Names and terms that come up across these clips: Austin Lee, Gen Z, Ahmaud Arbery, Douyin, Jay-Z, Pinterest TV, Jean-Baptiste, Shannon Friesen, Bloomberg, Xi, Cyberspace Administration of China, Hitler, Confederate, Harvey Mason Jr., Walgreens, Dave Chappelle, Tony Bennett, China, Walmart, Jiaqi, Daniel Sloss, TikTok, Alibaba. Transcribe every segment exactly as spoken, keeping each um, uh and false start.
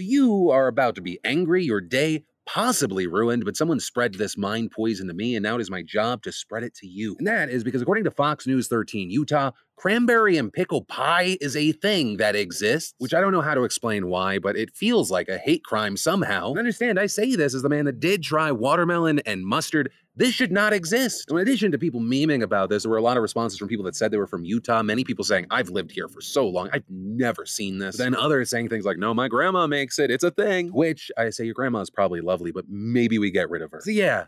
So you are about to be angry, your day possibly ruined, but someone spread this mind poison to me, and now it is my job to spread it to you. And that is because, according to Fox News thirteen Utah, cranberry and pickle pie is a thing that exists, which I don't know how to explain why, but it feels like a hate crime somehow. And understand, I say this as the man that did try watermelon and mustard. This should not exist. In addition to people memeing about this, there were a lot of responses from people that said they were from Utah. Many people saying, I've lived here for so long, I've never seen this. But then others saying things like, no, my grandma makes it, it's a thing. Which, I say, your grandma's probably lovely, but maybe we get rid of her. So yeah,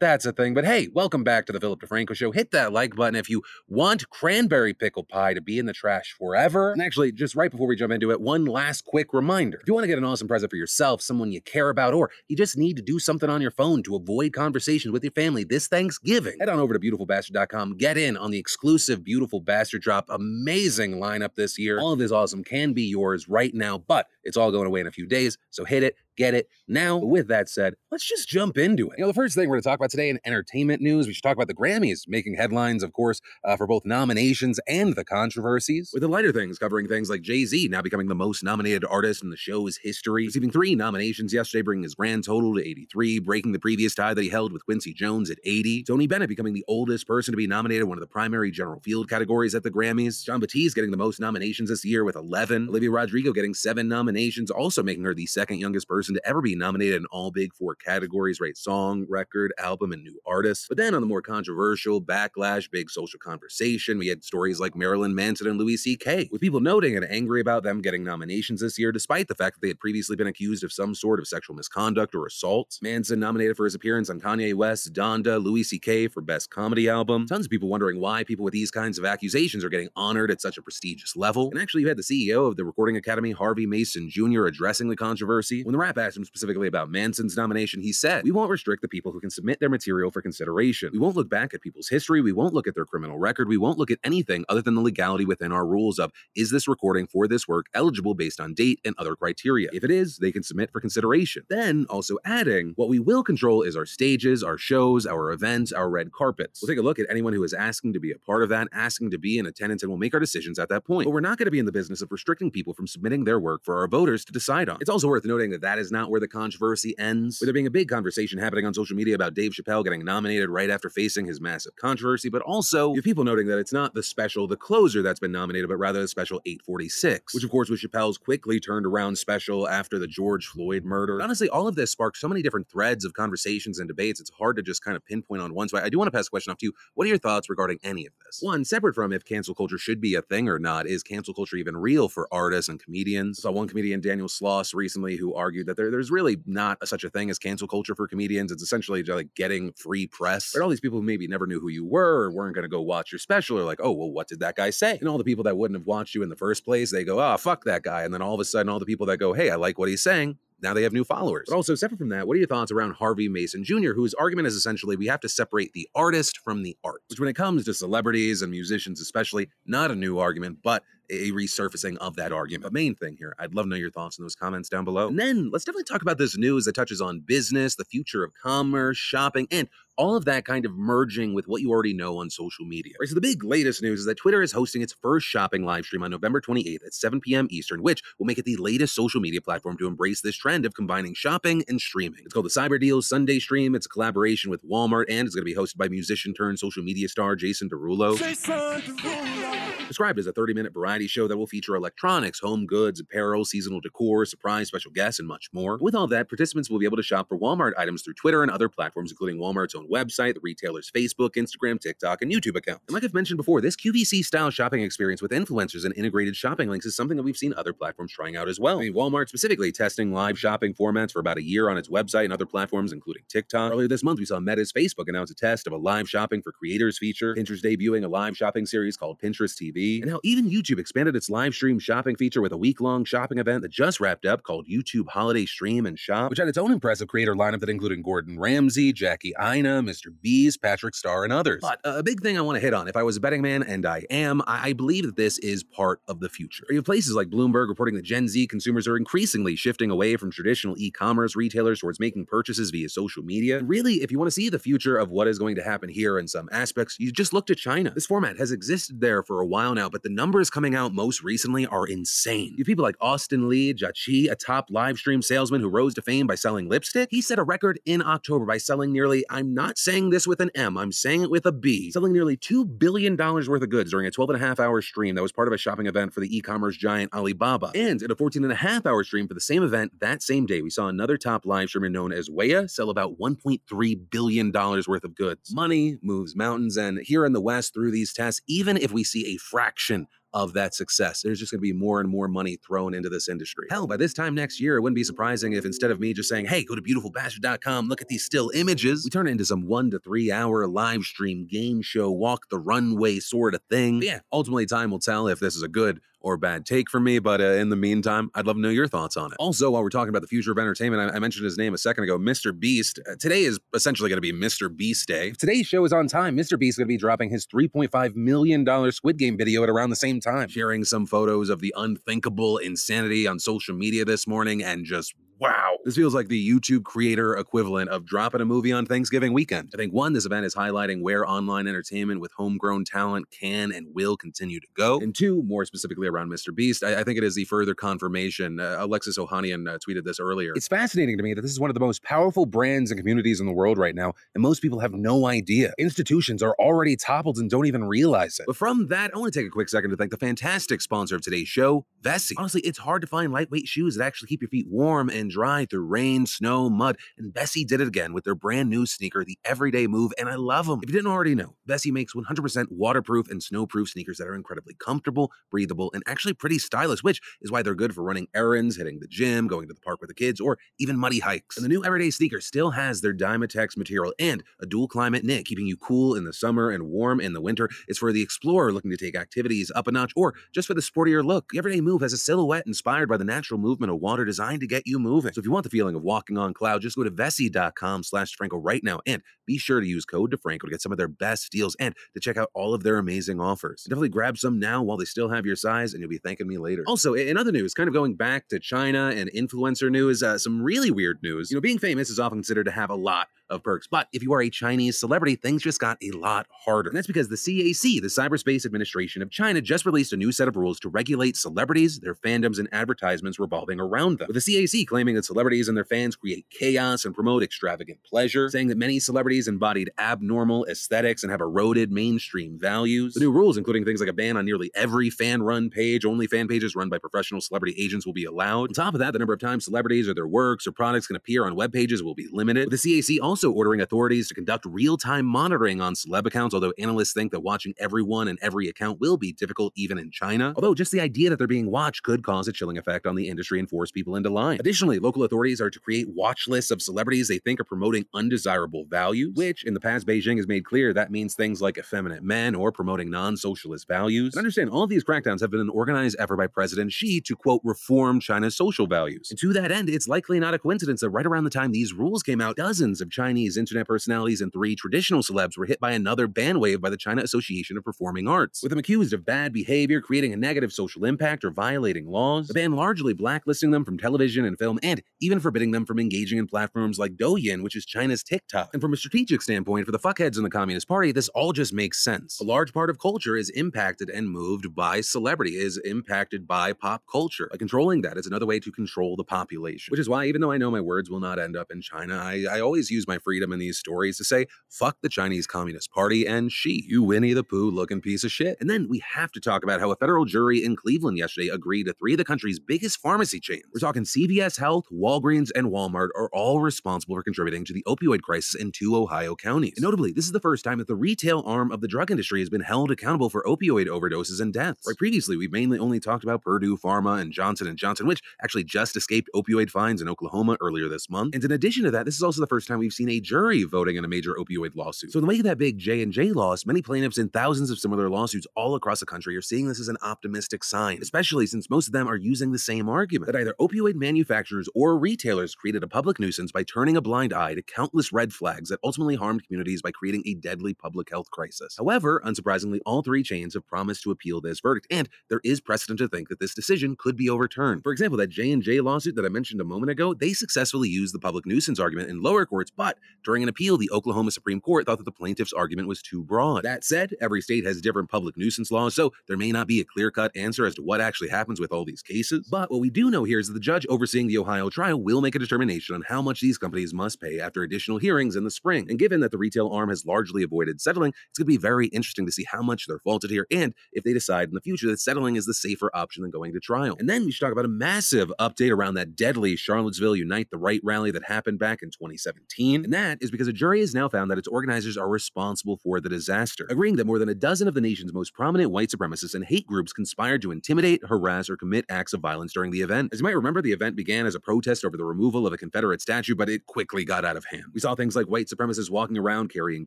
that's a thing. But hey, welcome back to the Philip DeFranco Show. Hit that like button if you want cranberry pickle pie to be in the trash forever. And actually, just right before we jump into it, one last quick reminder. If you want to get an awesome present for yourself, someone you care about, or you just need to do something on your phone to avoid conversations with your family this Thanksgiving, head on over to beautiful bastard dot com. Get in on the exclusive Beautiful Bastard Drop. Amazing lineup this year. All of this awesome can be yours right now, but it's all going away in a few days, so hit it. Get it now. With that said, let's just jump into it. You know, the first thing we're going to talk about today in entertainment news, we should talk about the Grammys, making headlines, of course, uh, for both nominations and the controversies. With the lighter things, covering things like Jay-Z now becoming the most nominated artist in the show's history, receiving three nominations yesterday, bringing his grand total to eighty-three, breaking the previous tie that he held with Quincy Jones at eighty. Tony Bennett becoming the oldest person to be nominated, one of the primary general field categories at the Grammys. Jean-Baptiste getting the most nominations this year with eleven. Olivia Rodrigo getting seven nominations, also making her the second youngest person to ever be nominated in all big four categories, right? Song, record, album, and new artist. But then on the more controversial backlash, big social conversation, we had stories like Marilyn Manson and Louis C K, with people noting and angry about them getting nominations this year, despite the fact that they had previously been accused of some sort of sexual misconduct or assault. Manson nominated for his appearance on Kanye West's Donda, Louis C K for Best Comedy Album. Tons of people wondering why people with these kinds of accusations are getting honored at such a prestigious level. And actually, you had the C E O of the Recording Academy, Harvey Mason Junior, addressing the controversy. When the rap asked him specifically about Manson's nomination, he said, "We won't restrict the people who can submit their material for consideration. We won't look back at people's history. We won't look at their criminal record. We won't look at anything other than the legality within our rules of, is this recording for this work eligible based on date and other criteria? If it is, they can submit for consideration." Then also adding, "What we will control is our stages, our shows, our events, our red carpets. We'll take a look at anyone who is asking to be a part of that, asking to be in attendance, and we'll make our decisions at that point. But we're not going to be in the business of restricting people from submitting their work for our voters to decide on." It's also worth noting that that That is not where the controversy ends, with there being a big conversation happening on social media about Dave Chappelle getting nominated right after facing his massive controversy, but also you have people noting that it's not the special The Closer that's been nominated, but rather the special eight forty-six, which of course was Chappelle's quickly turned around special after the George Floyd murder. But honestly, all of this sparked so many different threads of conversations and debates, it's hard to just kind of pinpoint on one. So I do want to pass the question off to you. What are your thoughts regarding any of this? One, separate from if cancel culture should be a thing or not, is cancel culture even real for artists and comedians? I saw one comedian, Daniel Sloss, recently who argued that there, there's really not a, such a thing as cancel culture for comedians. It's essentially just like getting free press. But all these people who maybe never knew who you were or weren't going to go watch your special are like, oh, well, what did that guy say? And all the people that wouldn't have watched you in the first place, they go, ah, oh, fuck that guy. And then all of a sudden, all the people that go, hey, I like what he's saying, now they have new followers. But also, separate from that, what are your thoughts around Harvey Mason Junior, whose argument is essentially we have to separate the artist from the art, which when it comes to celebrities and musicians especially, not a new argument, but a resurfacing of that argument. The main thing here, I'd love to know your thoughts in those comments down below. And then let's definitely talk about this news that touches on business, the future of commerce, shopping, and all of that kind of merging with what you already know on social media. Right, so the big latest news is that Twitter is hosting its first shopping live stream on November twenty-eighth at seven p.m. Eastern, which will make it the latest social media platform to embrace this trend of combining shopping and streaming. It's called the Cyber Deals Sunday Stream. It's a collaboration with Walmart, and it's going to be hosted by musician turned social media star Jason Derulo. Jason Derulo. Described as a thirty-minute variety show that will feature electronics, home goods, apparel, seasonal decor, surprise, special guests, and much more. With all that, participants will be able to shop for Walmart items through Twitter and other platforms, including Walmart's own website, the retailer's Facebook, Instagram, TikTok, and YouTube accounts. And like I've mentioned before, this Q V C-style shopping experience with influencers and integrated shopping links is something that we've seen other platforms trying out as well. I mean, Walmart specifically testing live shopping formats for about a year on its website and other platforms, including TikTok. Earlier this month, we saw Meta's Facebook announce a test of a live shopping for creators feature, Pinterest debuting a live shopping series called Pinterest T V, and how even YouTube expanded its live stream shopping feature with a week-long shopping event that just wrapped up called YouTube Holiday Stream and Shop, which had its own impressive creator lineup that included Gordon Ramsay, Jackie Ina, MrBeast, Patrick Starr, and others. But uh, a big thing I want to hit on, if I was a betting man, and I am, I, I believe that this is part of the future. You have places like Bloomberg reporting that Gen Z consumers are increasingly shifting away from traditional e-commerce retailers towards making purchases via social media. And really, if you want to see the future of what is going to happen here in some aspects, you just look to China. This format has existed there for a while now, but the numbers coming coming out most recently are insane. You people like Austin Lee, Jiaqi, a top live stream salesman who rose to fame by selling lipstick. He set a record in October by selling nearly, I'm not saying this with an M, I'm saying it with a B, selling nearly two billion dollars worth of goods during a twelve and a half hour stream that was part of a shopping event for the e-commerce giant Alibaba. And in a fourteen and a half hour stream for the same event that same day, we saw another top live streamer known as Weya sell about one point three billion dollars worth of goods. Money moves mountains, and here in the West, through these tests, even if we see a fraction of that success, there's just going to be more and more money thrown into this industry. Hell, by this time next year, it wouldn't be surprising if instead of me just saying, hey, go to beautiful bastard dot com, look at these still images, we turn it into some one to three hour live stream, game show, walk the runway sort of thing. But yeah, ultimately time will tell if this is a good or bad take for me, but uh, in the meantime, I'd love to know your thoughts on it. Also, while we're talking about the future of entertainment, I, I mentioned his name a second ago, MrBeast. Uh, today is essentially going to be MrBeast Day. If today's show is on time, MrBeast is going to be dropping his three point five million dollars Squid Game video at around the same time, sharing some photos of the unthinkable insanity on social media this morning, and just wow. This feels like the YouTube creator equivalent of dropping a movie on Thanksgiving weekend. I think, one, this event is highlighting where online entertainment with homegrown talent can and will continue to go. And two, more specifically around MrBeast, I, I think it is the further confirmation. Uh, Alexis Ohanian uh, tweeted this earlier. It's fascinating to me that this is one of the most powerful brands and communities in the world right now, and most people have no idea. Institutions are already toppled and don't even realize it. But from that, I want to take a quick second to thank the fantastic sponsor of today's show, Vessi. Honestly, it's hard to find lightweight shoes that actually keep your feet warm and dry through rain, snow, mud, and Vessi did it again with their brand new sneaker, the Everyday Move, and I love them. If you didn't already know, Vessi makes one hundred percent waterproof and snowproof sneakers that are incredibly comfortable, breathable, and actually pretty stylish, which is why they're good for running errands, hitting the gym, going to the park with the kids, or even muddy hikes. And the new Everyday sneaker still has their Dymatex material and a dual climate knit, keeping you cool in the summer and warm in the winter. It's for the explorer looking to take activities up a notch, or just for the sportier look. The Everyday Move has a silhouette inspired by the natural movement of water designed to get you moving. So if you want the feeling of walking on cloud, just go to Vessi.com slash DeFranco right now, and be sure to use code DeFranco to get some of their best deals and to check out all of their amazing offers. Definitely grab some now while they still have your size, and you'll be thanking me later. Also, in other news, kind of going back to China and influencer news, uh, some really weird news. You know, being famous is often considered to have a lot of perks, but if you are a Chinese celebrity, things just got a lot harder. And that's because the C A C, the Cyberspace Administration of China, just released a new set of rules to regulate celebrities, their fandoms, and advertisements revolving around them. With the C A C claiming that celebrities and their fans create chaos and promote extravagant pleasure, saying that many celebrities embodied abnormal aesthetics and have eroded mainstream values. The new rules, including things like a ban on nearly every fan-run page, only fan pages run by professional celebrity agents will be allowed. On top of that, the number of times celebrities or their works or products can appear on web pages will be limited, with the C A C also ordering authorities to conduct real-time monitoring on celeb accounts, although analysts think that watching everyone and every account will be difficult even in China. Although just the idea that they're being watched could cause a chilling effect on the industry and force people into line. Additionally, local authorities are to create watch lists of celebrities they think are promoting undesirable values, which in the past Beijing has made clear that means things like effeminate men or promoting non-socialist values. And understand, all of these crackdowns have been an organized effort by President Xi to, quote, reform China's social values. And to that end, it's likely not a coincidence that right around the time these rules came out, dozens of Chinese internet personalities and three traditional celebs were hit by another ban wave by the China Association of Performing Arts, with them accused of bad behavior, creating a negative social impact, or violating laws. The ban largely blacklisting them from television and film, and even forbidding them from engaging in platforms like Douyin, which is China's TikTok. And from a strategic standpoint, for the fuckheads in the Communist Party, this all just makes sense. A large part of culture is impacted and moved by celebrity, is impacted by pop culture. By controlling that, it's another way to control the population. Which is why, even though I know my words will not end up in China, I, I always use my freedom in these stories to say, fuck the Chinese Communist Party and Xi, you Winnie the Pooh looking piece of shit. And then we have to talk about how a federal jury in Cleveland yesterday agreed to three of the country's biggest pharmacy chains. We're talking C V S Health, Health, Walgreens, and Walmart are all responsible for contributing to the opioid crisis in two Ohio counties. And notably, this is the first time that the retail arm of the drug industry has been held accountable for opioid overdoses and deaths. Right, previously, we mainly only talked about Purdue Pharma and Johnson and Johnson, which actually just escaped opioid fines in Oklahoma earlier this month. And in addition to that, this is also the first time we've seen a jury voting in a major opioid lawsuit. So in the wake of that big J and J loss, many plaintiffs in thousands of similar lawsuits all across the country are seeing this as an optimistic sign, especially since most of them are using the same argument, that either opioid manufacturers or retailers created a public nuisance by turning a blind eye to countless red flags that ultimately harmed communities by creating a deadly public health crisis. However, unsurprisingly, all three chains have promised to appeal this verdict, and there is precedent to think that this decision could be overturned. For example, that J and J lawsuit that I mentioned a moment ago, they successfully used the public nuisance argument in lower courts, but But during an appeal, the Oklahoma Supreme Court thought that the plaintiff's argument was too broad. That said, every state has different public nuisance laws, so there may not be a clear-cut answer as to what actually happens with all these cases. But what we do know here is that the judge overseeing the Ohio trial will make a determination on how much these companies must pay after additional hearings in the spring. And given that the retail arm has largely avoided settling, it's going to be very interesting to see how much they're faulted here and if they decide in the future that settling is the safer option than going to trial. And then we should talk about a massive update around that deadly Charlottesville Unite the Right rally that happened back in twenty seventeen. And that is because a jury has now found that its organizers are responsible for the disaster, agreeing that more than a dozen of the nation's most prominent white supremacists and hate groups conspired to intimidate, harass, or commit acts of violence during the event. As you might remember, the event began as a protest over the removal of a Confederate statue, but it quickly got out of hand. We saw things like white supremacists walking around carrying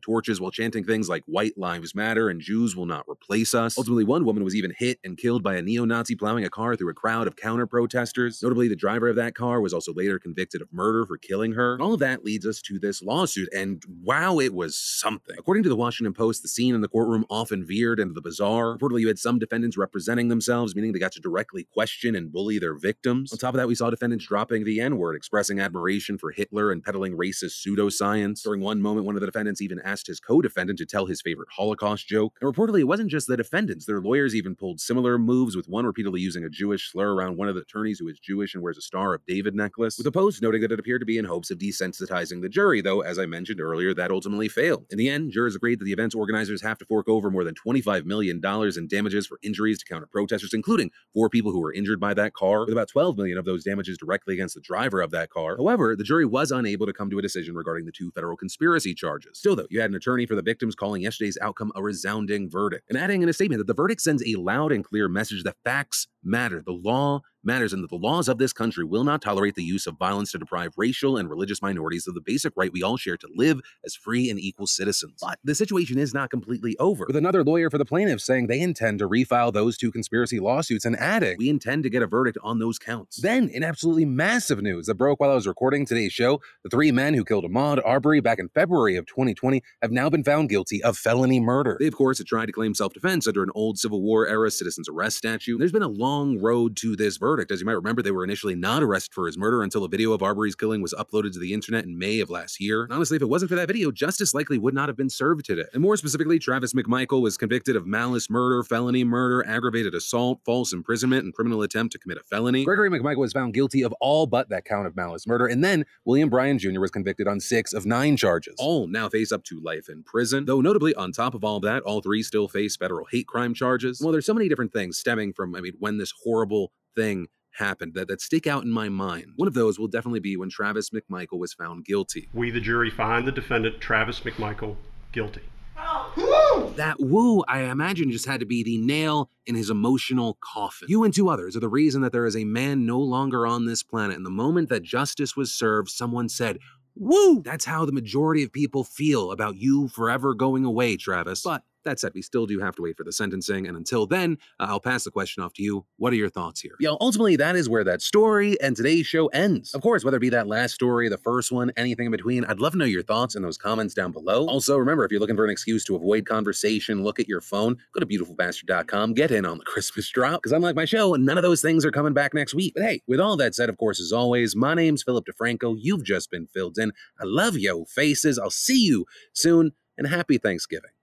torches while chanting things like "White Lives Matter" and "Jews will not replace us." Ultimately, one woman was even hit and killed by a neo-Nazi plowing a car through a crowd of counter-protesters. Notably, the driver of that car was also later convicted of murder for killing her. And all of that leads us to this lawsuit, and wow, it was something. According to the Washington Post, the scene in the courtroom often veered into the bizarre. Reportedly, you had some defendants representing themselves, meaning they got to directly question and bully their victims. On top of that, we saw defendants dropping the N-word, expressing admiration for Hitler and peddling racist pseudoscience. During one moment, one of the defendants even asked his co-defendant to tell his favorite Holocaust joke. And reportedly, it wasn't just the defendants. Their lawyers even pulled similar moves, with one repeatedly using a Jewish slur around one of the attorneys who is Jewish and wears a Star of David necklace, with the Post noting that it appeared to be in hopes of desensitizing the jury, though, as I mentioned earlier, that ultimately failed. In the end, jurors agreed that the event's organizers have to fork over more than twenty-five million dollars in damages for injuries to counter-protesters, including four people who were injured by that car, with about twelve million dollars of those damages directly against the driver of that car. However, the jury was unable to come to a decision regarding the two federal conspiracy charges. Still, though, you had an attorney for the victims calling yesterday's outcome a resounding verdict, and adding in a statement that the verdict sends a loud and clear message that facts matter, the law matters, and that the laws of this country will not tolerate the use of violence to deprive racial and religious minorities of the basic right we all share to live as free and equal citizens. But the situation is not completely over, with another lawyer for the plaintiffs saying they intend to refile those two conspiracy lawsuits and adding, "We intend to get a verdict on those counts." Then, in absolutely massive news that broke while I was recording today's show, the three men who killed Ahmaud Arbery back in February of twenty twenty have now been found guilty of felony murder. They, of course, had tried to claim self-defense under an old Civil War-era citizen's arrest statute. There's been a long road to this verdict. As you might remember, they were initially not arrested for his murder until a video of Arbery's killing was uploaded to the internet in May of last year. And honestly, if it wasn't for that video, justice likely would not have been served today. And more specifically, Travis McMichael was convicted of malice murder, felony murder, aggravated assault, false imprisonment, and criminal attempt to commit a felony. Gregory McMichael was found guilty of all but that count of malice murder, and then William Bryan Junior was convicted on six of nine charges. All now face up to life in prison, though notably, on top of all of that, all three still face federal hate crime charges. And while there's so many different things stemming from, I mean, when this horrible thing happened that, that stick out in my mind. One of those will definitely be when Travis McMichael was found guilty. We, the jury, find the defendant, Travis McMichael, guilty. Oh. Woo! That woo, I imagine, just had to be the nail in his emotional coffin. You and two others are the reason that there is a man no longer on this planet. And the moment that justice was served, someone said, "Woo!" That's how the majority of people feel about you forever going away, Travis. But that said, we still do have to wait for the sentencing, and until then, uh, I'll pass the question off to you. What are your thoughts here? Yeah, ultimately, that is where that story and today's show ends. Of course, whether it be that last story, the first one, anything in between, I'd love to know your thoughts in those comments down below. Also, remember, if you're looking for an excuse to avoid conversation, look at your phone, go to beautiful bastard dot com, get in on the Christmas drop, because unlike my show, none of those things are coming back next week. But hey, with all that said, of course, as always, my name's Philip DeFranco. You've just been filled in. I love yo faces. I'll see you soon, and happy Thanksgiving.